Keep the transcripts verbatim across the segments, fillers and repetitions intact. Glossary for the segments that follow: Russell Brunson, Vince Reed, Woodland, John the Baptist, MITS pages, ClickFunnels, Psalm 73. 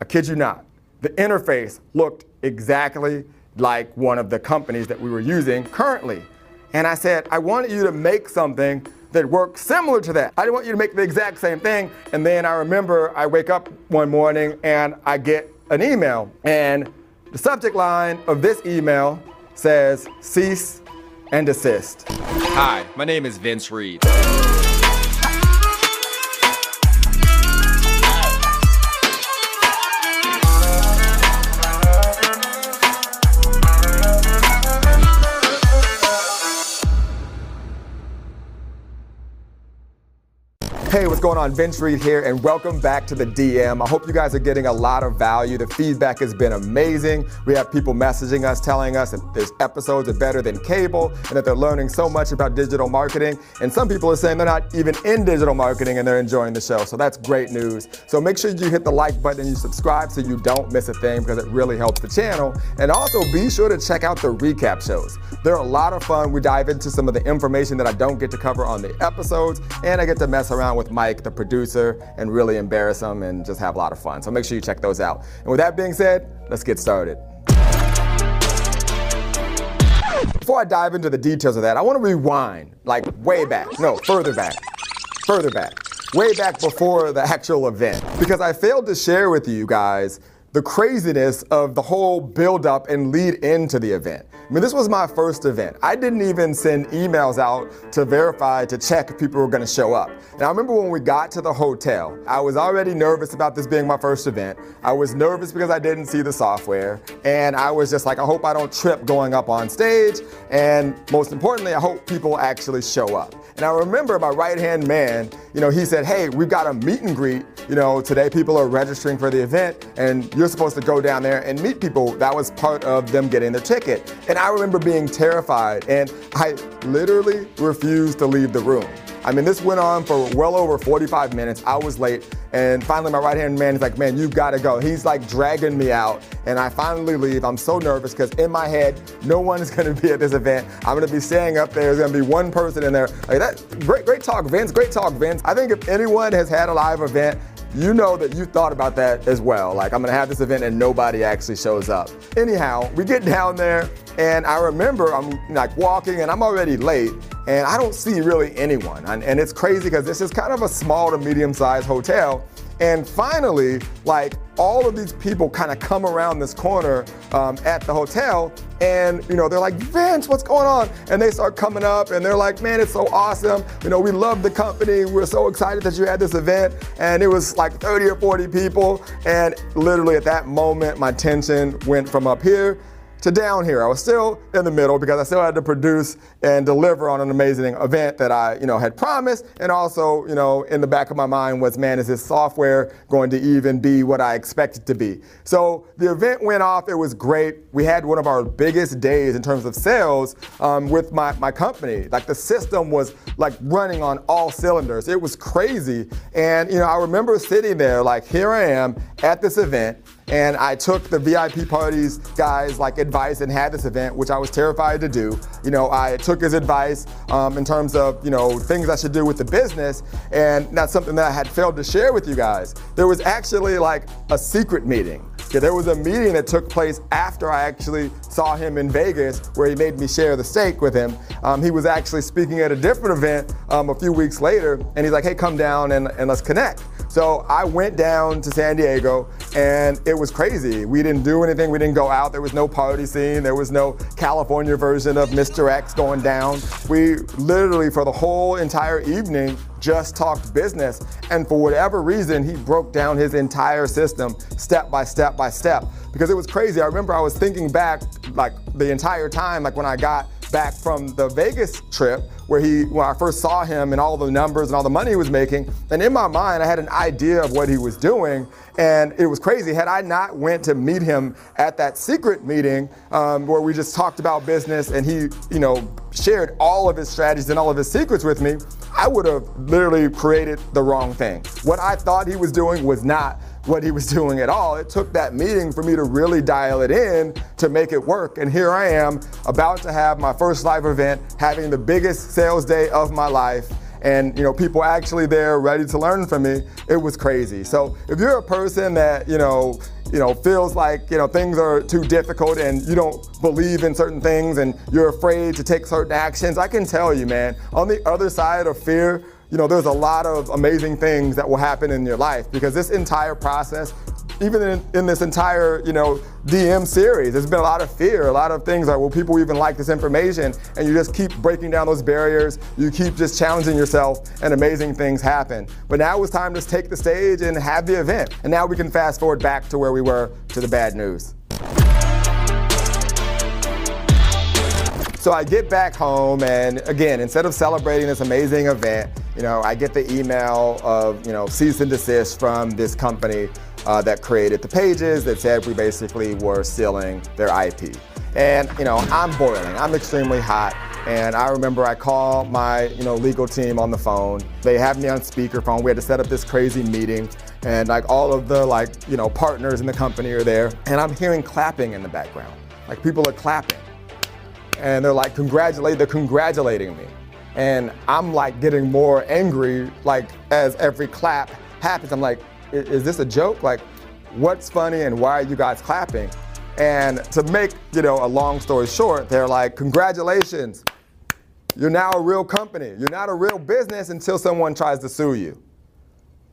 I kid you not, the interface looked exactly like one of the companies that we were using currently. And I said, I wanted you to make something that works similar to that. I didn't want you to make the exact same thing. And then I remember I wake up one morning and I get an email. And the subject line of this email says, cease and desist. Hi, my name is Vince Reed. Hey, what's going on? Vince Reed here, and welcome back to the D M. I hope you guys are getting a lot of value. The feedback has been amazing. We have people messaging us, telling us that these episodes are better than cable, and that they're learning so much about digital marketing. And some people are saying they're not even in digital marketing and they're enjoying the show. So that's great news. So make sure you hit the like button and you subscribe so you don't miss a thing, because it really helps the channel. And also be sure to check out the recap shows. They're a lot of fun. We dive into some of the information that I don't get to cover on the episodes, and I get to mess around with with Mike, the producer, and really embarrass him and just have a lot of fun. So make sure you check those out. And with that being said, let's get started. Before I dive into the details of that, I want to rewind, like way back, no, further back, further back, way back before the actual event, because I failed to share with you guys the craziness of the whole build-up and lead into the event. I mean, this was my first event. I didn't even send emails out to verify, to check if people were gonna show up. And I remember when we got to the hotel, I was already nervous about this being my first event. I was nervous because I didn't see the software. And I was just like, I hope I don't trip going up on stage. And most importantly, I hope people actually show up. And I remember my right-hand man, you know, he said, hey, we've got a meet and greet. You know, today people are registering for the event, and you're supposed to go down there and meet people. That was part of them getting their ticket. And I remember being terrified, and I literally refused to leave the room. I mean, this went on for well over forty-five minutes. I was late, and finally my right-hand man is like, man, you've got to go. He's like dragging me out, and I finally leave. I'm so nervous because in my head, no one is going to be at this event. I'm going to be standing up there. There's going to be one person in there. Like that, great, great talk, Vince. Great talk, Vince. I think if anyone has had a live event, you know that you thought about that as well. Like, I'm gonna have this event and nobody actually shows up. Anyhow, we get down there, and I remember I'm like walking and I'm already late, and I don't see really anyone. And, and it's crazy because this is kind of a small to medium-sized hotel. And finally, like, all of these people kind of come around this corner um, at the hotel, and you know, they're like, Vince, what's going on? And they start coming up and they're like, man, it's so awesome. You know, we love the company. We're so excited that you had this event. And it was like thirty or forty people. And literally at that moment, my tension went from up here to down here. I was still in the middle because I still had to produce and deliver on an amazing event that I, you know, had promised. And also, you know, in the back of my mind was, man, is this software going to even be what I expect it to be? So the event went off. It was great. We had one of our biggest days in terms of sales um, with my, my company. Like, the system was like running on all cylinders. It was crazy. And, you know, I remember sitting there like, here I am at this event. And I took the V I P parties guys like advice and had this event, which I was terrified to do. You know, I took his advice um, in terms of, you know, things I should do with the business. And that's something that I had failed to share with you guys. There was actually like a secret meeting. Yeah, there was a meeting that took place after I actually saw him in Vegas, where he made me share the steak with him. Um, he was actually speaking at a different event um, a few weeks later, and he's like, hey, come down and, and let's connect. So I went down to San Diego, and it was crazy. We didn't do anything. We didn't go out. There was no party scene. There was no California version of Mister X going down. We literally, for the whole entire evening, just talked business. And for whatever reason, he broke down his entire system step by step by step, because it was crazy. I remember I was thinking back like the entire time, like when I got back from the Vegas trip, where he, when I first saw him and all the numbers and all the money he was making. And in my mind, I had an idea of what he was doing, and it was crazy. Had I not went to meet him at that secret meeting um, where we just talked about business and he, you know, shared all of his strategies and all of his secrets with me, I would have literally created the wrong thing. What I thought he was doing was not what he was doing at all. It took that meeting for me to really dial it in to make it work. And here I am about to have my first live event, having the biggest sales day of my life, and you know, people actually there ready to learn from me. It was crazy. So if you're a person that, you know, you know, feels like, you know, things are too difficult and you don't believe in certain things and you're afraid to take certain actions, I can tell you, man, on the other side of fear, you know, there's a lot of amazing things that will happen in your life, because this entire process, even in, in this entire, you know, D M series, there's been a lot of fear, a lot of things like, will people even like this information? And you just keep breaking down those barriers, you keep just challenging yourself, and amazing things happen. But now it's time to take the stage and have the event. And now we can fast forward back to where we were, to the bad news. So I get back home, and again, instead of celebrating this amazing event, you know, I get the email of, you know, cease and desist from this company Uh, that created the pages that said we basically were stealing their I P. And you know, I'm boiling, I'm extremely hot, and I remember I call my you know legal team on the phone. They have me on speakerphone. We had to set up this crazy meeting, and like all of the like you know partners in the company are there, and I'm hearing clapping in the background. Like people are clapping, and they're like congratulate, they're congratulating me, and I'm like getting more angry. Like as every clap happens, I'm like, is this a joke? Like, what's funny and why are you guys clapping? And to make, you know, a long story short, they're like, congratulations, you're now a real company. You're not a real business until someone tries to sue you.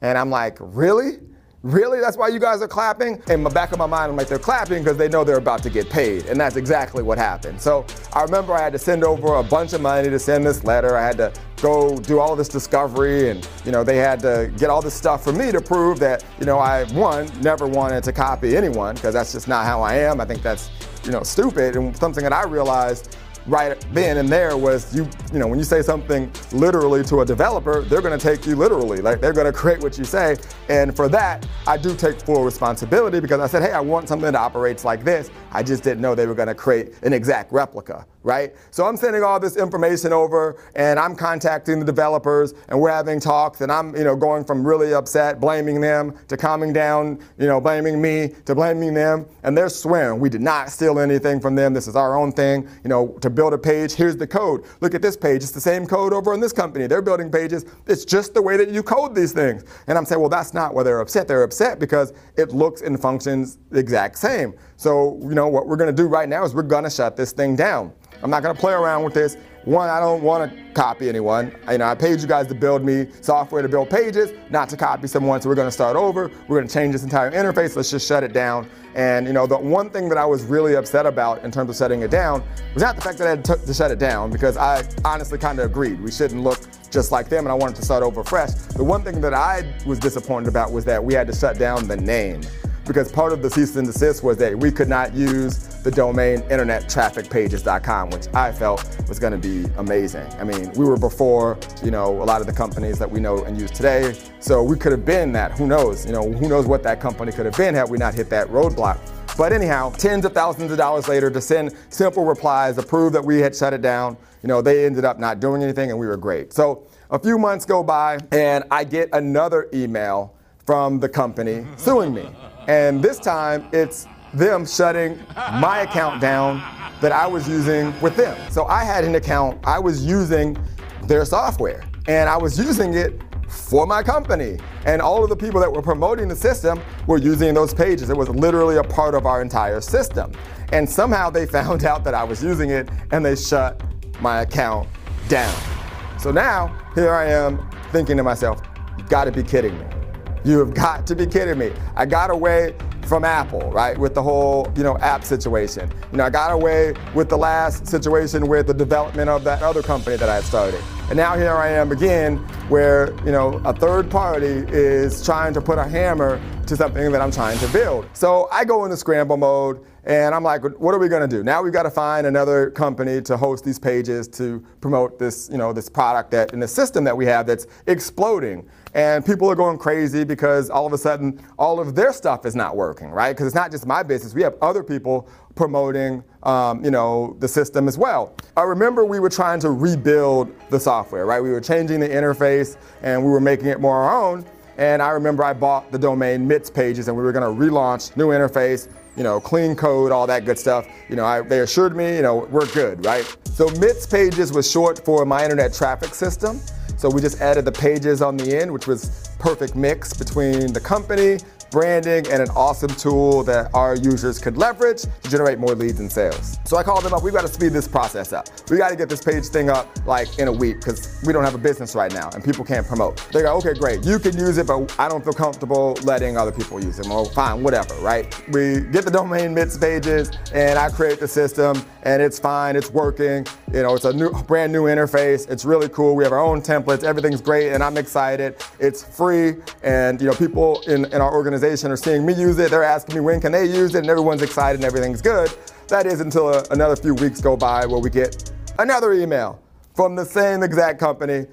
And I'm like, really? Really? That's why you guys are clapping? In the back of my mind, I'm like, they're clapping because they know they're about to get paid. And that's exactly what happened. So I remember I had to send over a bunch of money to send this letter. I had to go do all this discovery, and you know, they had to get all this stuff for me to prove that, you know, I, one, never wanted to copy anyone, because that's just not how I am. I think that's, you know, stupid. And something that I realized right then and there was, you you know, when you say something literally to a developer, they're gonna take you literally. Like, they're gonna create what you say. And for that, I do take full responsibility, because I said, hey, I want something that operates like this. I just didn't know they were gonna create an exact replica, right? So I'm sending all this information over, and I'm contacting the developers, and we're having talks, and I'm, you know, going from really upset, blaming them, to calming down, you know, blaming me, to blaming them. And they're swearing, we did not steal anything from them. This is our own thing, you know, to build a page, here's the code. Look at this page, it's the same code over in this company. They're building pages, it's just the way that you code these things. And I'm saying, well, that's not why they're upset. They're upset because it looks and functions the exact same. So, you know, what we're gonna do right now is we're gonna shut this thing down. I'm not gonna play around with this. One, I don't wanna copy anyone. You know, I paid you guys to build me software to build pages, not to copy someone, so we're gonna start over. We're gonna change this entire interface, let's just shut it down. And you know, the one thing that I was really upset about in terms of shutting it down was not the fact that I had to shut it down, because I honestly kinda agreed. We shouldn't look just like them, and I wanted to start over fresh. The one thing that I was disappointed about was that we had to shut down the name, because part of the cease and desist was that we could not use the domain internet traffic pages dot com, which I felt was gonna be amazing. I mean, we were before, you know, a lot of the companies that we know and use today, so we could have been that, who knows? You know, who knows what that company could have been had we not hit that roadblock. But anyhow, tens of thousands of dollars later to send simple replies to prove that we had shut it down, you know, they ended up not doing anything, and we were great. So a few months go by, and I get another email from the company suing me. And this time, it's them shutting my account down that I was using with them. So I had an account, I was using their software, and I was using it for my company. And all of the people that were promoting the system were using those pages. It was literally a part of our entire system. And somehow they found out that I was using it, and they shut my account down. So now, here I am thinking to myself, you gotta be kidding me. You have got to be kidding me. I got away from Apple, right, with the whole, you know, app situation. You know, I got away with the last situation with the development of that other company that I had started. And now here I am again, where, you know, a third party is trying to put a hammer to something that I'm trying to build. So I go into scramble mode, and I'm like, what are we gonna do? Now we've gotta find another company to host these pages to promote this, you know, this product that, and the system that we have that's exploding. And people are going crazy because all of a sudden, all of their stuff is not working, right? Because it's not just my business. We have other people promoting, um, you know, the system as well. I remember we were trying to rebuild the software, right? We were changing the interface, and we were making it more our own. And I remember I bought the domain MITS pages, and we were gonna relaunch, new interface, you know, clean code, all that good stuff. You know, I, they assured me, you know, we're good, right? So MITS pages was short for my internet traffic system. So we just added the pages on the end, which was perfect mix between the company, branding, and an awesome tool that our users could leverage to generate more leads and sales. So I called them up, we gotta speed this process up. We gotta get this page thing up like in a week because we don't have a business right now and people can't promote. They go, okay, great, you can use it, but I don't feel comfortable letting other people use it. Well, fine, whatever, right? We get the domain MITS pages and I create the system and it's fine, it's working. You know, it's a new, brand new interface. It's really cool. We have our own templates, everything's great and I'm excited. It's free and you know, people in, in our organization are seeing me use it, they're asking me when can they use it, and everyone's excited and everything's good. That is until a, another few weeks go by where we get another email from the same exact company.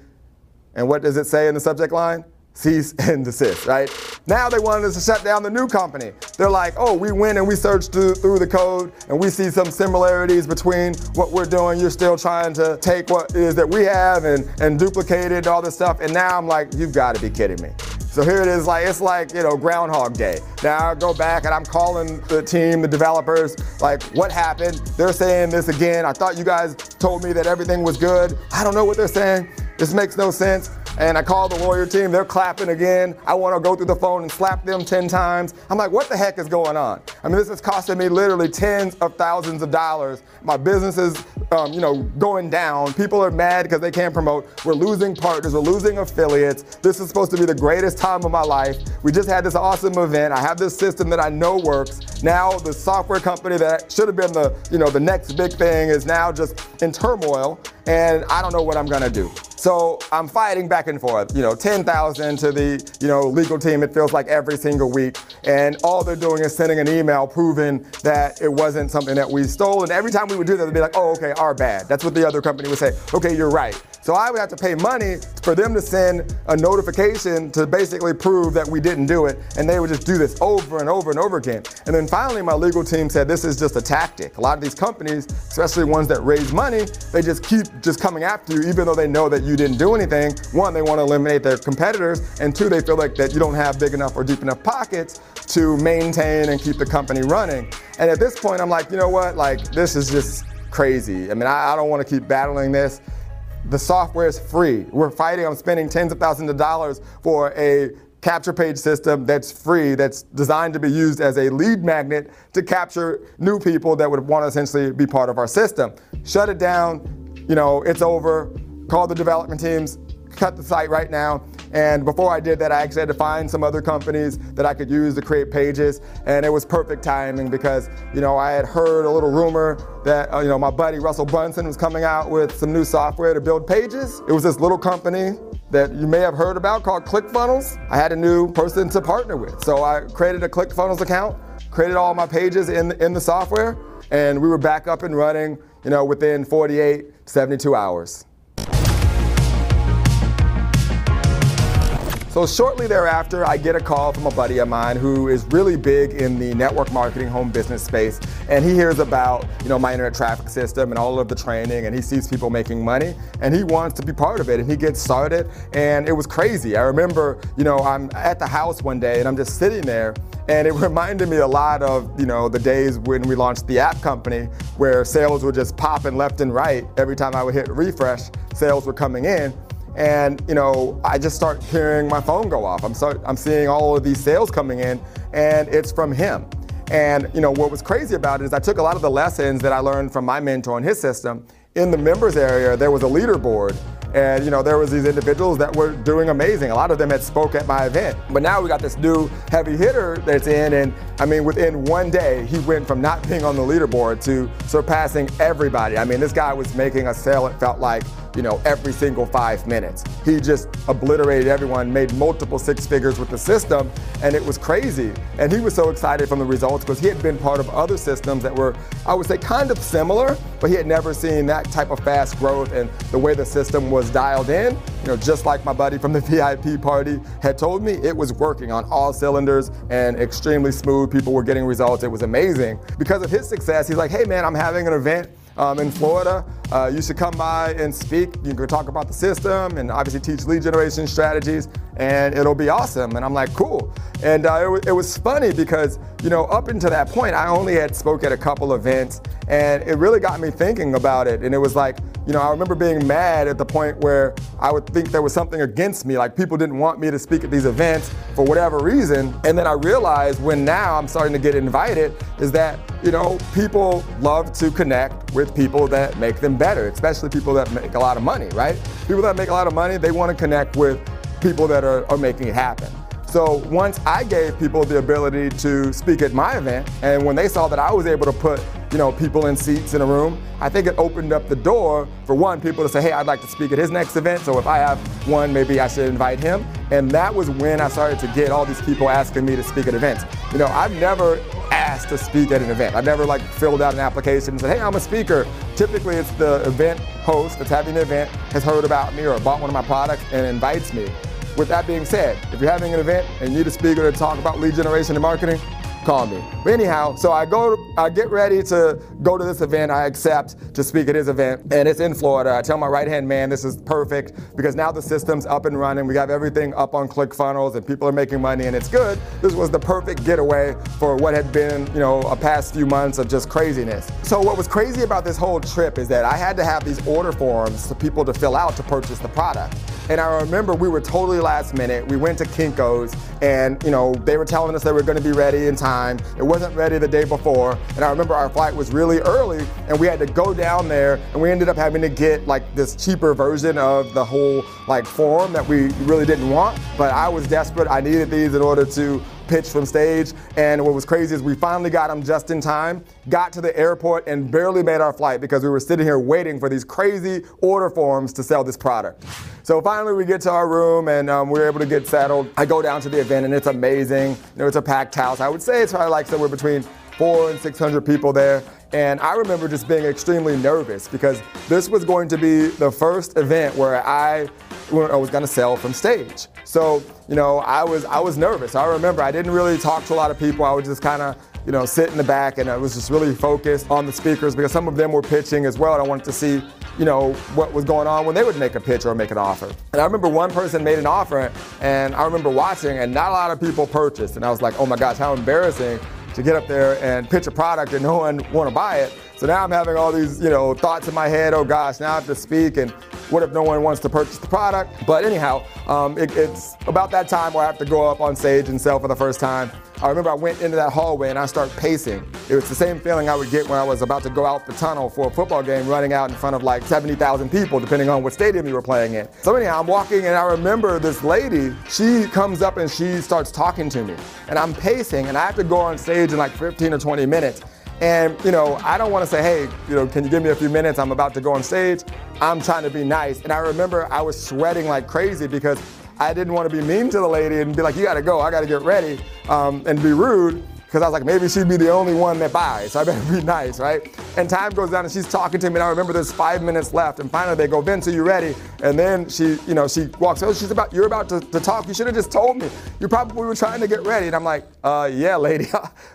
And what does it say in the subject line? Cease and desist, right? Now they wanted us to shut down the new company. They're like, oh, we went and we searched through, through the code and we see some similarities between what we're doing. You're still trying to take what it is that we have and, and duplicate it, all this stuff. And now I'm like, you've got to be kidding me. So here it is, like it's like, you know, Groundhog Day. Now I go back and I'm calling the team, the developers, like what happened? They're saying this again. I thought you guys told me that everything was good. I don't know what they're saying. This makes no sense. And I call the lawyer team, they're clapping again. I wanna go through the phone and slap them ten times. I'm like, what the heck is going on? I mean, this is costing me literally tens of thousands of dollars. My business is um, you know, going down. People are mad because they can't promote. We're losing partners, we're losing affiliates. This is supposed to be the greatest time of my life. We just had this awesome event. I have this system that I know works. Now the software company that should have been the, you know, the next big thing is now just in turmoil and I don't know what I'm gonna do. So I'm fighting back and forth, you know, ten thousand to the, you know, legal team, it feels like every single week. And all they're doing is sending an email proving that it wasn't something that we stole. And every time we would do that, they'd be like, oh, okay, our bad. That's what the other company would say. Okay, you're right. So I would have to pay money for them to send a notification to basically prove that we didn't do it. And they would just do this over and over and over again. And then finally, my legal team said, this is just a tactic. A lot of these companies, especially ones that raise money, they just keep just coming after you, even though they know that you didn't do anything. One, they want to eliminate their competitors, and two, they feel like that you don't have big enough or deep enough pockets to maintain and keep the company running. And at this point, I'm like, you know what? Like, this is just crazy. I mean, I, I don't want to keep battling this. The software is free. We're fighting. I'm spending tens of thousands of dollars for a capture page system that's free, that's designed to be used as a lead magnet to capture new people that would want to essentially be part of our system. Shut it down. You know, it's over. Call the development teams, cut the site right now. And before I did that, I actually had to find some other companies that I could use to create pages. And it was perfect timing because, you know, I had heard a little rumor that, uh, you know, my buddy Russell Brunson was coming out with some new software to build pages. It was this little company that you may have heard about called ClickFunnels. I had a new person to partner with. So I created a ClickFunnels account, created all my pages in, in the software, and we were back up and running, you know, within forty-eight, seventy-two hours. So shortly thereafter, I get a call from a buddy of mine who is really big in the network marketing home business space. And he hears about, you know, my internet traffic system and all of the training, and he sees people making money and he wants to be part of it, and he gets started. And it was crazy. I remember, you know, I'm at the house one day and I'm just sitting there, and it reminded me a lot of, you know, the days when we launched the app company, where sales were just popping left and right. Every time I would hit refresh, sales were coming in. And, you know, I just start hearing my phone go off. I'm, start, I'm seeing all of these sales coming in, and it's from him. And, you know, what was crazy about it is I took a lot of the lessons that I learned from my mentor and his system. In the members area, there was a leaderboard. And, you know, there was these individuals that were doing amazing. A lot of them had spoke at my event. But now we got this new heavy hitter that's in, and I mean, within one day, he went from not being on the leaderboard to surpassing everybody. I mean, this guy was making a sale, it felt like, you know, every single five minutes. He just obliterated everyone, made multiple six figures with the system, and it was crazy. And he was so excited from the results because he had been part of other systems that were, I would say, kind of similar, but he had never seen that type of fast growth and the way the system was dialed in. You know, just like my buddy from the V I P party had told me, it was working on all cylinders and extremely smooth. People were getting results. It was amazing. Because of his success, he's like, hey man, I'm having an event Um, in Florida, uh, you should come by and speak. You can talk about the system and obviously teach lead generation strategies, and it'll be awesome. And I'm like, cool. And uh, it, it was funny because, you know, up until that point, I only had spoke at a couple events, and it really got me thinking about it. And it was like, you know, I remember being mad at the point where I would think there was something against me, like people didn't want me to speak at these events for whatever reason. And then I realized when now I'm starting to get invited is that, you know, people love to connect with people that make them better, especially people that make a lot of money, right? People that make a lot of money, they want to connect with people that are, are making it happen. So once I gave people the ability to speak at my event, and when they saw that I was able to put, you know, people in seats in a room, I think it opened up the door for one, people to say, hey, I'd like to speak at his next event, so if I have one, maybe I should invite him. And that was when I started to get all these people asking me to speak at events. You know, I've never asked to speak at an event. I've never like filled out an application and said, hey, I'm a speaker. Typically it's the event host that's having the event has heard about me or bought one of my products and invites me. With that being said, if you're having an event and you need a speaker to talk about lead generation and marketing, call me. But anyhow, so I go, I get ready to go to this event. I accept to speak at his event, and it's in Florida. I tell my right-hand man, this is perfect because now the system's up and running. We have everything up on ClickFunnels, and people are making money, and it's good. This was the perfect getaway for what had been, you know, a past few months of just craziness. So what was crazy about this whole trip is that I had to have these order forms for people to fill out to purchase the product. And I remember we were totally last minute. We went to Kinko's, and you know they were telling us they were going to be ready in time. It wasn't ready the day before, and I remember our flight was really early, and we had to go down there, and we ended up having to get like this cheaper version of the whole like form that we really didn't want. But I was desperate. I needed these in order to pitch from stage. And what was crazy is we finally got them just in time, got to the airport, and barely made our flight because we were sitting here waiting for these crazy order forms to sell this product. So finally we get to our room, and um, we were able to get settled. I go down to the event, and it's amazing. You know, it's a packed house. I would say it's probably like somewhere between four and six hundred people there. And I remember just being extremely nervous because this was going to be the first event where I I was gonna sell from stage. So, you know, I was I was nervous. I remember I didn't really talk to a lot of people. I would just kind of, you know, sit in the back, and I was just really focused on the speakers because some of them were pitching as well, and I wanted to see, you know, what was going on when they would make a pitch or make an offer. And I remember one person made an offer, and I remember watching, and not a lot of people purchased. And I was like, oh my gosh, how embarrassing to get up there and pitch a product and no one wanna buy it. So now I'm having all these, you know, thoughts in my head. Oh gosh, now I have to speak, and what if no one wants to purchase the product? But anyhow, um, it, it's about that time where I have to go up on stage and sell for the first time. I remember I went into that hallway and I start pacing. It was the same feeling I would get when I was about to go out the tunnel for a football game, running out in front of like seventy thousand people, depending on what stadium you were playing in. So anyhow, I'm walking, and I remember this lady, she comes up and she starts talking to me, and I'm pacing, and I have to go on stage in like fifteen or twenty minutes. And, you know, I don't want to say, hey, you know, can you give me a few minutes? I'm about to go on stage. I'm trying to be nice. And I remember I was sweating like crazy because I didn't want to be mean to the lady and be like, you got to go, I got to get ready, um, and be rude, because I was like, maybe she'd be the only one that buys, so I better be nice, right? And time goes down, and she's talking to me, and I remember there's five minutes left, and finally they go, Vince, are you ready? And then she, you know, she walks over, she's about, you're about to, to talk, you should have just told me. You probably were trying to get ready. And I'm like, uh, yeah, lady.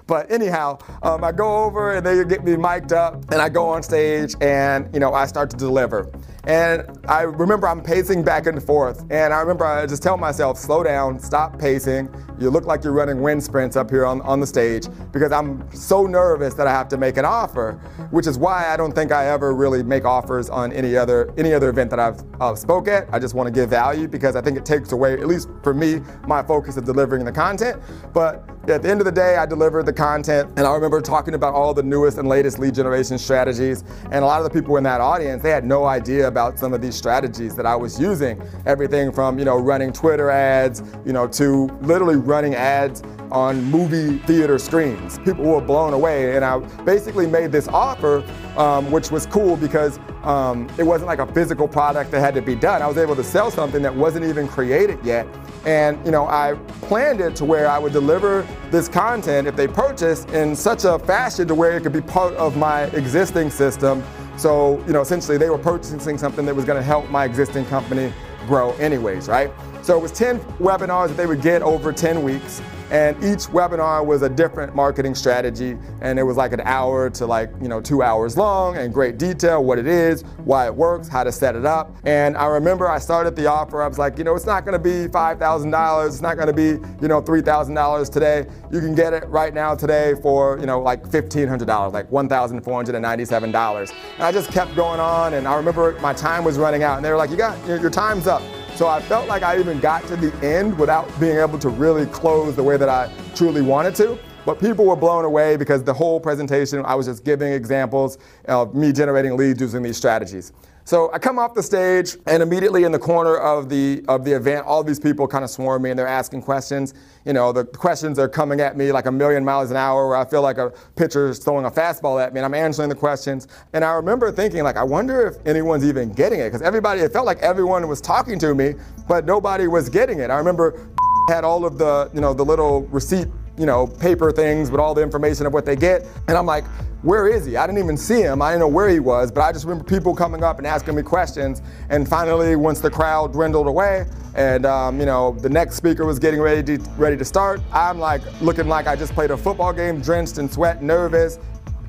But anyhow, um, I go over, and they get me mic'd up, and I go on stage, and, you know, I start to deliver. And I remember I'm pacing back and forth, and I remember I just tell myself, slow down, stop pacing. You look like you're running wind sprints up here on, on the stage, because I'm so nervous that I have to make an offer, which is why I don't think I ever really make offers on any other any other event that I've uh, spoke at. I just want to give value because I think it takes away, at least for me, my focus of delivering the content. But at the end of the day, I delivered the content, and I remember talking about all the newest and latest lead generation strategies, and a lot of the people in that audience, they had no idea about some of these strategies that I was using. Everything from, you know, running Twitter ads, you know, to literally running ads on movie theater screens. People were blown away, and I basically made this offer, um, which was cool because um, it wasn't like a physical product that had to be done. I was able to sell something that wasn't even created yet. And, you know, I planned it to where I would deliver this content, if they purchased, in such a fashion to where it could be part of my existing system. So, you know, essentially they were purchasing something that was gonna help my existing company grow anyways, right? So it was ten webinars that they would get over ten weeks. And each webinar was a different marketing strategy, and it was like an hour to like, you know, two hours long, and great detail, what it is, why it works, how to set it up. And I remember I started the offer, I was like, you know, it's not gonna be five thousand dollars, it's not gonna be, you know, three thousand dollars today. You can get it right now today for, you know, like fifteen hundred dollars, like one thousand four hundred ninety-seven dollars. And I just kept going on, and I remember my time was running out, and they were like, you got, your time's up. So I felt like I even got to the end without being able to really close the way that I truly wanted to. But people were blown away because the whole presentation, I was just giving examples of me generating leads using these strategies. So I come off the stage, and immediately in the corner of the, of the event, all these people kind of swarm me and they're asking questions. You know, the questions are coming at me like a million miles an hour, where I feel like a pitcher's throwing a fastball at me, and I'm answering the questions. And I remember thinking, like, I wonder if anyone's even getting it, because everybody, it felt like everyone was talking to me, but nobody was getting it. I remember had all of the, you know, the little receipt, you know, paper things with all the information of what they get. And I'm like, where is he? I didn't even see him. I didn't know where he was, but I just remember people coming up and asking me questions. And finally, once the crowd dwindled away and, um, you know, the next speaker was getting ready to, ready to start, I'm like looking like I just played a football game, drenched in sweat, nervous,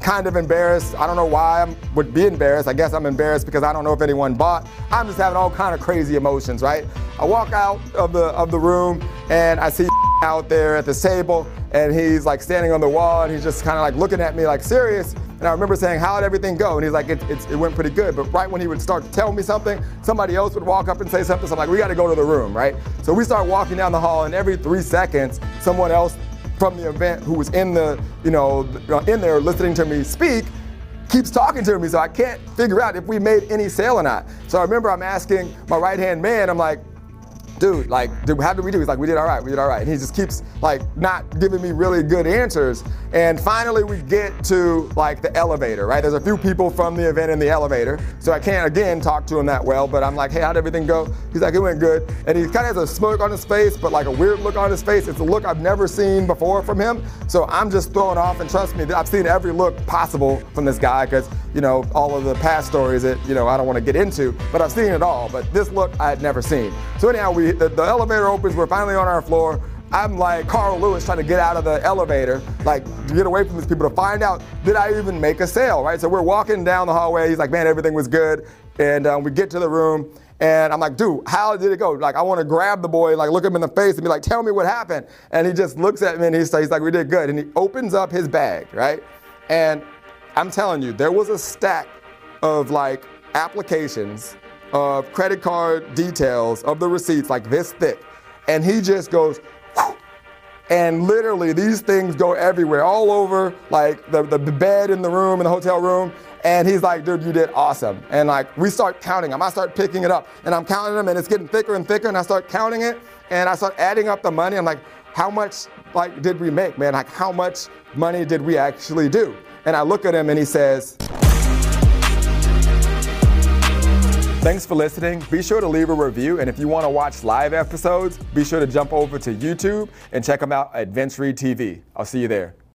kind of embarrassed. I don't know why I would be embarrassed. I guess I'm embarrassed because I don't know if anyone bought. I'm just having all kind of crazy emotions, right? I walk out of the, of the room, and I see out there at the table, and he's like standing on the wall, and he's just kind of like looking at me like serious. And I remember saying, how'd everything go? And he's like, it, it, it went pretty good. But right when he would start to tell me something, somebody else would walk up and say something. So I'm like, we got to go to the room, right? So we start walking down the hall, and every three seconds, someone else from the event who was in the, you know, in there listening to me speak keeps talking to me, so I can't figure out if we made any sale or not. So I remember I'm asking my right-hand man, I'm like, dude, like, how did we do? He's like, we did all right, we did all right. And he just keeps like not giving me really good answers. And finally we get to like the elevator, right? There's a few people from the event in the elevator. So I can't, again, talk to him that well, but I'm like, hey, how'd everything go? He's like, it went good. And he kind of has a smirk on his face, but like a weird look on his face. It's a look I've never seen before from him. So I'm just thrown off, and trust me, I've seen every look possible from this guy, because, you know, all of the past stories that, you know, I don't want to get into, but I've seen it all. But this look I had never seen. So anyhow, we The, the elevator opens, we're finally on our floor. I'm like Carl Lewis trying to get out of the elevator, like to get away from these people, to find out, did I even make a sale, right? So we're walking down the hallway, he's like, man, everything was good. And um, we get to the room, and I'm like, dude, how did it go? Like, I want to grab the boy, like look him in the face and be like, tell me what happened. And he just looks at me, and he's, he's like, we did good. And he opens up his bag, right? And I'm telling you, there was a stack of like applications of credit card details, of the receipts, like this thick. And he just goes, whoosh. And literally these things go everywhere, all over like the, the bed in the room, in the hotel room. And he's like, dude, you did awesome. And like, we start counting them. I start picking it up, and I'm counting them, and it's getting thicker and thicker, and I start counting it, and I start adding up the money. I'm like, how much like did we make, man? Like, how much money did we actually do? And I look at him, and he says, thanks for listening. Be sure to leave a review, and if you want to watch live episodes, be sure to jump over to YouTube and check them out at Vince Reed T V. I'll see you there.